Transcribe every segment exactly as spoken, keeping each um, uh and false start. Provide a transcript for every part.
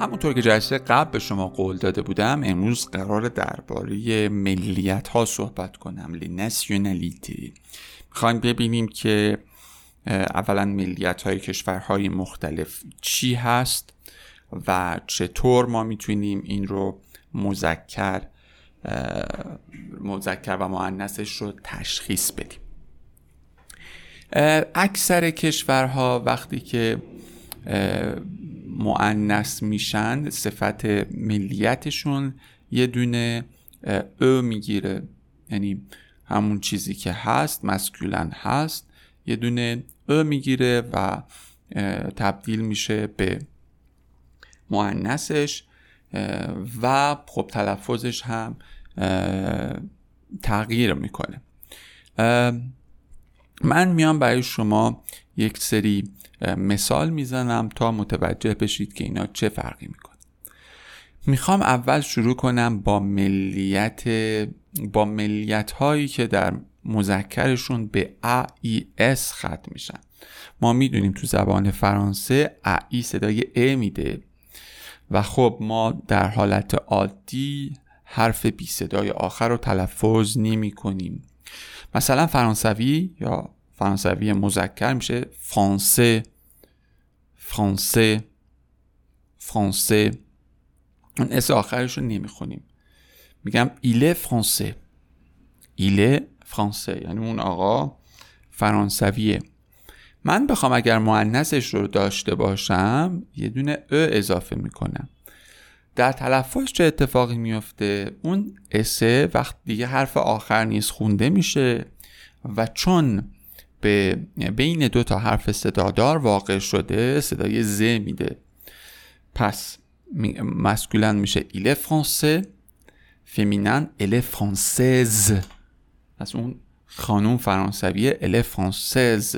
همونطور که جلسه قبل به شما قول داده بودم، امروز قراره درباره ملیت ها صحبت کنم، لی ناسیونالیتی. میخوایم ببینیم که اولا ملیت های کشورهای مختلف چی هست و چطور ما میتونیم این رو مذکر مذکر و مؤنثش رو تشخیص بدیم. اکثر کشورها وقتی که مؤنث میشن، صفت ملیتشون یه دونه او میگیره، یعنی همون چیزی که هست مسکولن هست، یه دونه او میگیره و تبدیل میشه به مؤنثش و خب تلفظش هم تغییر میکنه. من میام برای شما یک سری مثال میزنم تا متوجه بشید که اینا چه فرقی میکنه. میخوام اول شروع کنم با ملیت با ملیت هایی که در مذکرشون به ا ای اس ختم میشن. ما میدونیم تو زبان فرانسه ا ای صدای ا میده و خب ما در حالت عادی حرف بی صدای آخر رو تلفظ نمی کنیم. مثلا فرانسوی یا فرانسوی مذکر میشه فرانسه، فرانسه، فرانسه. اون اس آخرش رو نمیخونیم، میگم ایله فرانسه، ایله فرانسه، یعنی اون آقا فرانسویه. من بخوام اگر مؤنثش رو داشته باشم یه دونه ا اضافه میکنم. در تلفظ چه اتفاقی میفته؟ اون اس وقت دیگه حرف آخر نیست، خونده میشه و چون به بین دو تا حرف صدادار واقع شده صدای ز میده، پس مسکولن میشه ایل فرانسه، فمینن ایل فرانسز، پس اون خانوم فرانسویه ایل فرانسز.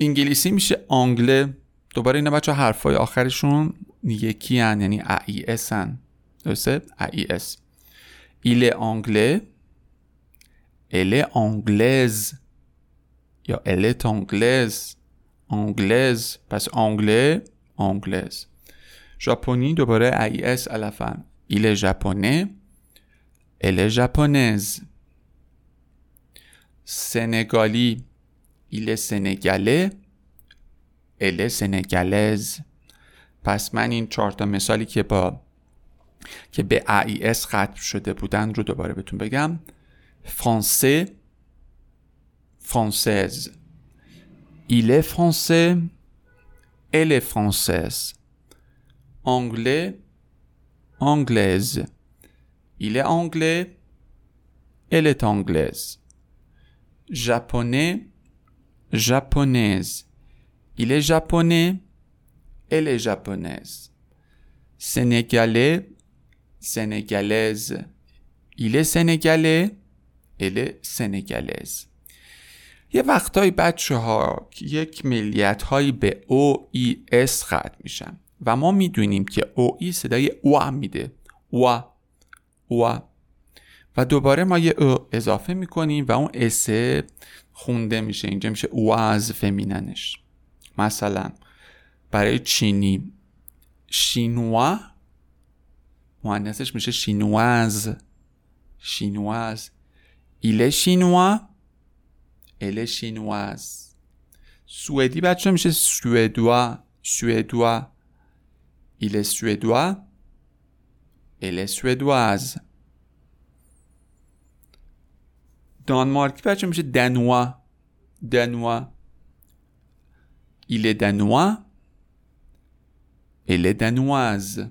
انگلیسی میشه آنگله، دوباره اینا بچه حرفای آخرشون یکی هن، یعنی ای اس هن، درسته؟ ای اس ایل آنگله، ایل آنگلز یا الت انگلیز، انگلیز، پس انگله، انگلیز. ژاپنی دوباره ای اس الفن، ایل ژاپنه، ال ژاپنز. سنگالی ایل سنگاله، ال سنگالز. پس من این چهار تا مثالی که با که به ای اس ختم شده بودن رو دوباره بهتون بگم. فرانسه، française. Il est français. Elle est française. Anglais. Anglaise. Il est anglais. Elle est anglaise. Japonais. Japonaise. Il est japonais. Elle est japonaise. Sénégalais. Sénégalaise. Il est sénégalais. Elle est sénégalaise. یه وقتایی بچه ها یک ملیت هایی به او ای اس ختم میشن و ما میدونیم که او ای صدای او میده، او او، و دوباره ما یه او اضافه میکنیم و اون اس خونده میشه، اینجا میشه او از فمیننش. مثلا برای چینی شینوا، مؤنثش میشه شینواز، شینواز، ایله شینوا، اله شینواز. سوئدی بچه میشه سوئدوا، سوئدوا، ایله سوئدوا، اله سوئدواز. دانمارکی بچه میشه دانوا، دانوا، ایله دانوا، اله دانواز.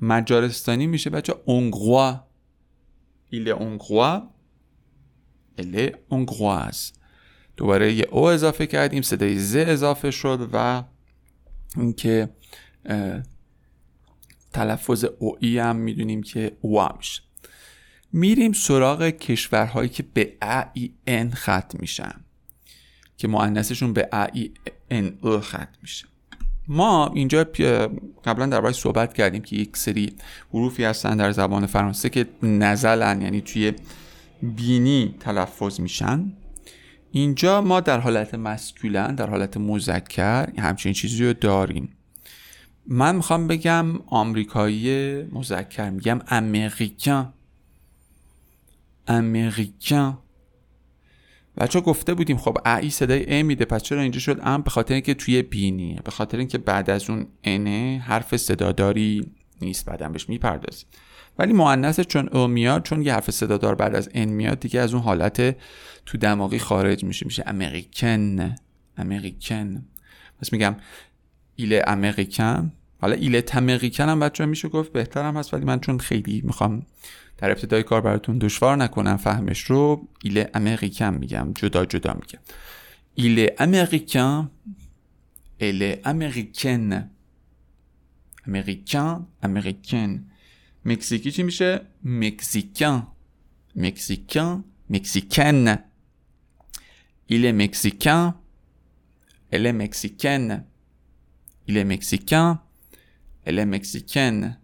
مجارستانی میشه بچه هونگروا، ایله هونگروا، ال hongroise. دوباره یه او اضافه کردیم، صدای ز اضافه شد و اینکه تلفظ اوئی هم میدونیم که اوا میشه. میریم سراغ کشورهایی که به ای ان ختم میشن، که مؤنثشون به ای ان او ختم میشه. ما اینجا قبلا درباره‌اش صحبت کردیم که یک سری حروفی هستن در زبان فرانسه که نزلن، یعنی توی بینی تلفظ میشن. اینجا ما در حالت مسکولن، در حالت مذکر همچین چیزی رو داریم. من میخوام بگم آمریکایی مذکر، میگم امریکن. امریکن بچه گفته بودیم خب ای صدای ای میده، پس چرا اینجا شد ام؟ به خاطر اینکه توی بینیه، به خاطر اینکه بعد از اون انه حرف صداداری نیست، بعدم بهش میپردازیم. ولی مؤنث چون او میاد، چون یه حرف صدادار بعد از ان میاد، دیگه از اون حالت تو دماغی خارج میشه، میشه امریکن. امریکن پس میگم ایل امریکن. حالا ایل تمریکن هم بچه میشه گفت، بهترم هست، ولی من چون خیلی میخوام در ابتدای کار براتون دشوار نکنم فهمش رو، ایل امریکن میگم، جدا جدا میگم. ایل امریکن، ایل امریکن، امریکن، امریکن. مکزیکی چی میشه؟ مکزیکن، مکزیکن، مکزیکن. ایل مکزیکن، ایل مکزیکن، ایل مکزیکن، ایل مکزیکن.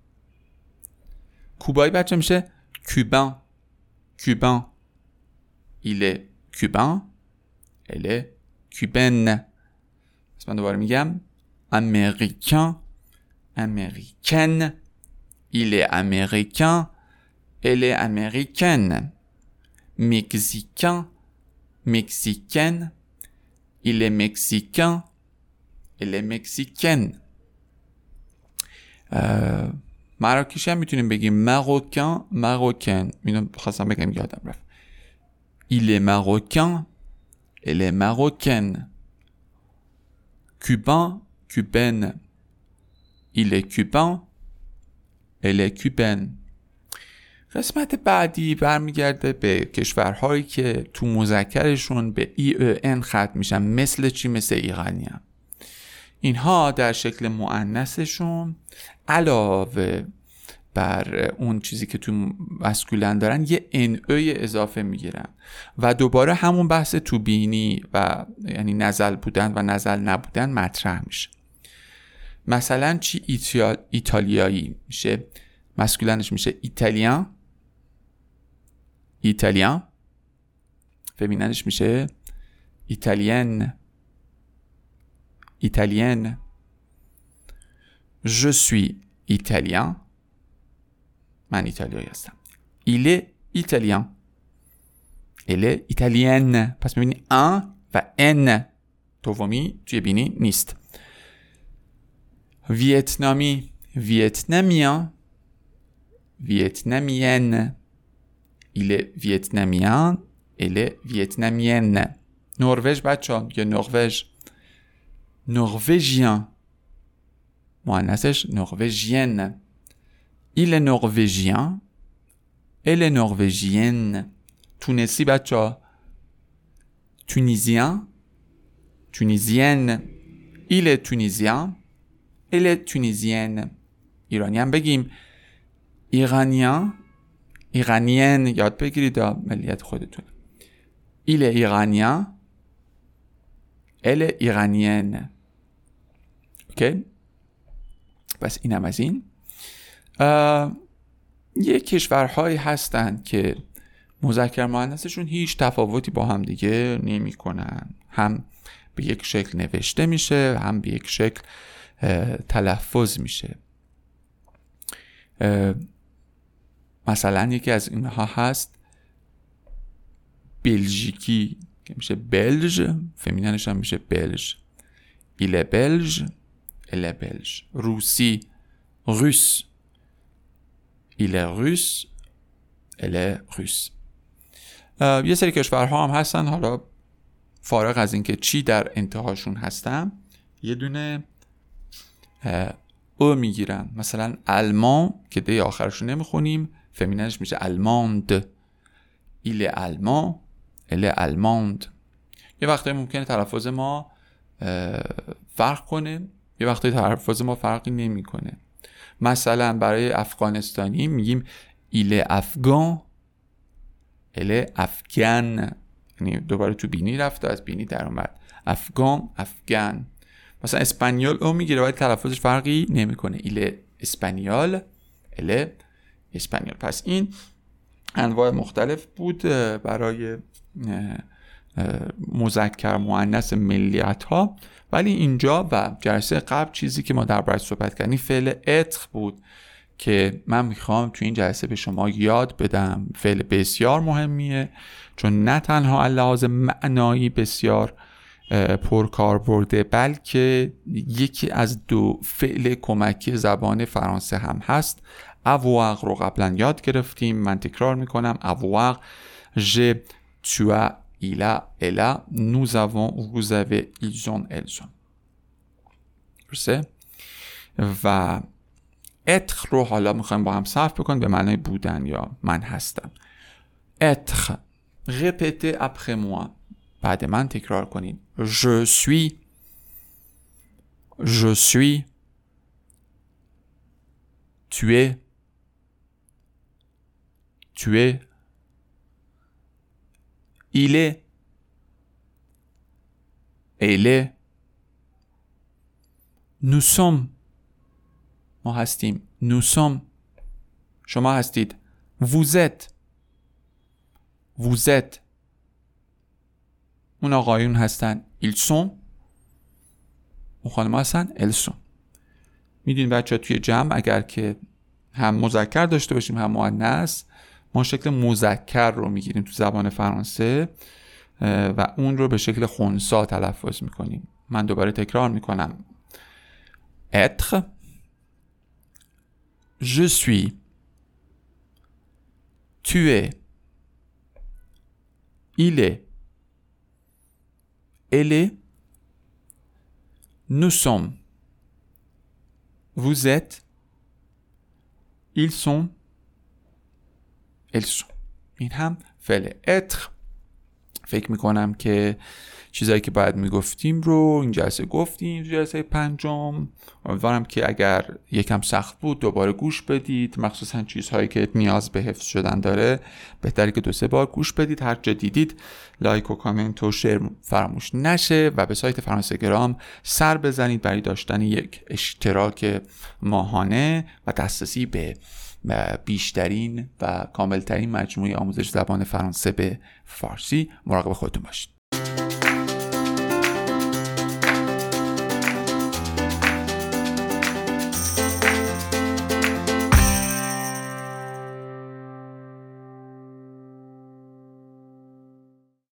کوبایی بچه میشه؟ Cubain, Cubain. Il est cubain. Elle est cubaine. پس من دوباره میگم Américain, Américaine. Il est américain. Elle est américaine. Mexicain, Mexicaine. Il est mexicain. Elle est mexicaine. Euh... مراکشی هم میتونیم بگیم ماروکن، ماروکن. اینو خواستم بگم یادم رفت. Il est marocain, elle est marocaine. Cubain, cubaine. Il est cubain, elle est cubaine. قسمت بعدی برمیگرده به کشورهایی که تو مذکرشون به ای او ان ختم میشن، مثل چی؟ مثل ایرانیان. اینها در شکل مؤنثشون علاوه بر اون چیزی که تو مسکولن دارن یه ان ای اضافه میگیرن و دوباره همون بحث تو بینی و یعنی نزل بودن و نزل نبودن مطرح میشه. مثلا چی؟ ایتال... ایتالیایی میشه، مسکولنش میشه ایتالیان، ایتالیان. فمیننش میشه ایتالین، italienne. Je suis italien. من ایتالیایی هستم. Il est italien. Elle est italienne. پس می‌بینی un و n دومی توی بینی نیست. ویتنامی، Vietnamien. Vietnamienne. Il est vietnamien. Elle est vietnamienne. نروژ بچه‌ها، یا نروژ. Norvégien. مؤنثش norvégienne. Il est norvégien. Elle est norvégienne. تونسی بچه‌ها، Tunisien. Tunisienne. Il est tunisien. Elle est tunisienne. ایرانیان بگیم ایرانیان، ایرانیان. یاد بگیرید ملیت خودتون. Il est iranien. Elle est iranienne. اوکی؟ پس اینم از این. یه کشورهایی هستن که مذکر مؤنثشون هیچ تفاوتی با هم دیگه نمی کنن، هم به یک شکل نوشته میشه، هم به یک شکل تلفظ میشه. مثلا یکی از اینها هست بلژیکی که میشه بلژ، فمیننش هم میشه بلژ. ایل بلژ، ال بلژ. روسی، روس. ایل روس، ال روس. یه سری کشورها هم هستن، حالا فارغ از اینکه چی در انتهاشون هستم، یه دونه او میگیرن. مثلا آلمان که دی آخرشو نمیخونیم، فمیننش میشه آلماند. ایل آلمان، اله الماند. یه وقتایی ممکنه تلفظ ما فرق کنه، یه وقتایی تلفظ ما فرقی نمی کنه. مثلا برای افغانستانی میگیم ایله افغان، اله افغان، یعنی دوباره تو بینی رفت و از بینی در اومد، افغان، افغان. مثلا اسپانیول او میگیره باید تلفظش فرقی نمی کنه، ایله اسپانیول، اله اسپانیول. پس این انواع مختلف بود برای مذکر مؤنث ملیت ها. ولی اینجا و جلسه قبل چیزی که ما دربارش صحبت کردیم فعل اتق بود که من میخوام تو این جلسه به شما یاد بدم. فعل بسیار مهمیه چون نه تنها لحاظ معنایی بسیار پرکار برده، بلکه یکی از دو فعل کمکی زبان فرانسه هم هست. اوواق رو قبلا یاد گرفتیم، من تکرار میکنم. اوواق، je, tu as, il a, elle a, nous avons, vous avez, ils ont, elles ont. درسته؟ و être رو حالا میخوایم با هم صرف بکنیم به معنای بودن یا من هستم. être. Répétez après moi. بعد من تکرار کنید. je suis. je suis. tu es. Tu es, il est, elle est, nous sommes, ما هستیم، nous sommes, شما هستید، vous êtes, vous êtes, اون آقایون هستن، ils sont, اون خانم هستن، elles sont. میدونید بچه توی جمع اگر که هم مذکر داشته باشیم هم مؤنث، ما شکل مذکر رو میگیریم تو زبان فرانسه و اون رو به شکل خونسا تلفظ میکنیم. من دوباره تکرار میکنم. être, je suis, tu es, il est, elle est, nous sommes, vous êtes, ils sont, السو. این هم فعل اتر. فکر میکنم که چیزایی که بعد میگفتیم رو این جلسه گفتیم، جلسه پنجم. امیدوارم که اگر یکم سخت بود دوباره گوش بدید، مخصوصا چیزهایی که نیاز به حفظ شدن داره بهتره که دو سه بار گوش بدید. هر جا دیدید لایک و کامنت و شیر فراموش نشه و به سایت فرانسه گرام سر بزنید برای داشتن یک اشتراک ماهانه و دسترسی به بیشترین و کاملترین مجموعه آموزش زبان فرانسه به فارسی. مراقب خودتون باشید.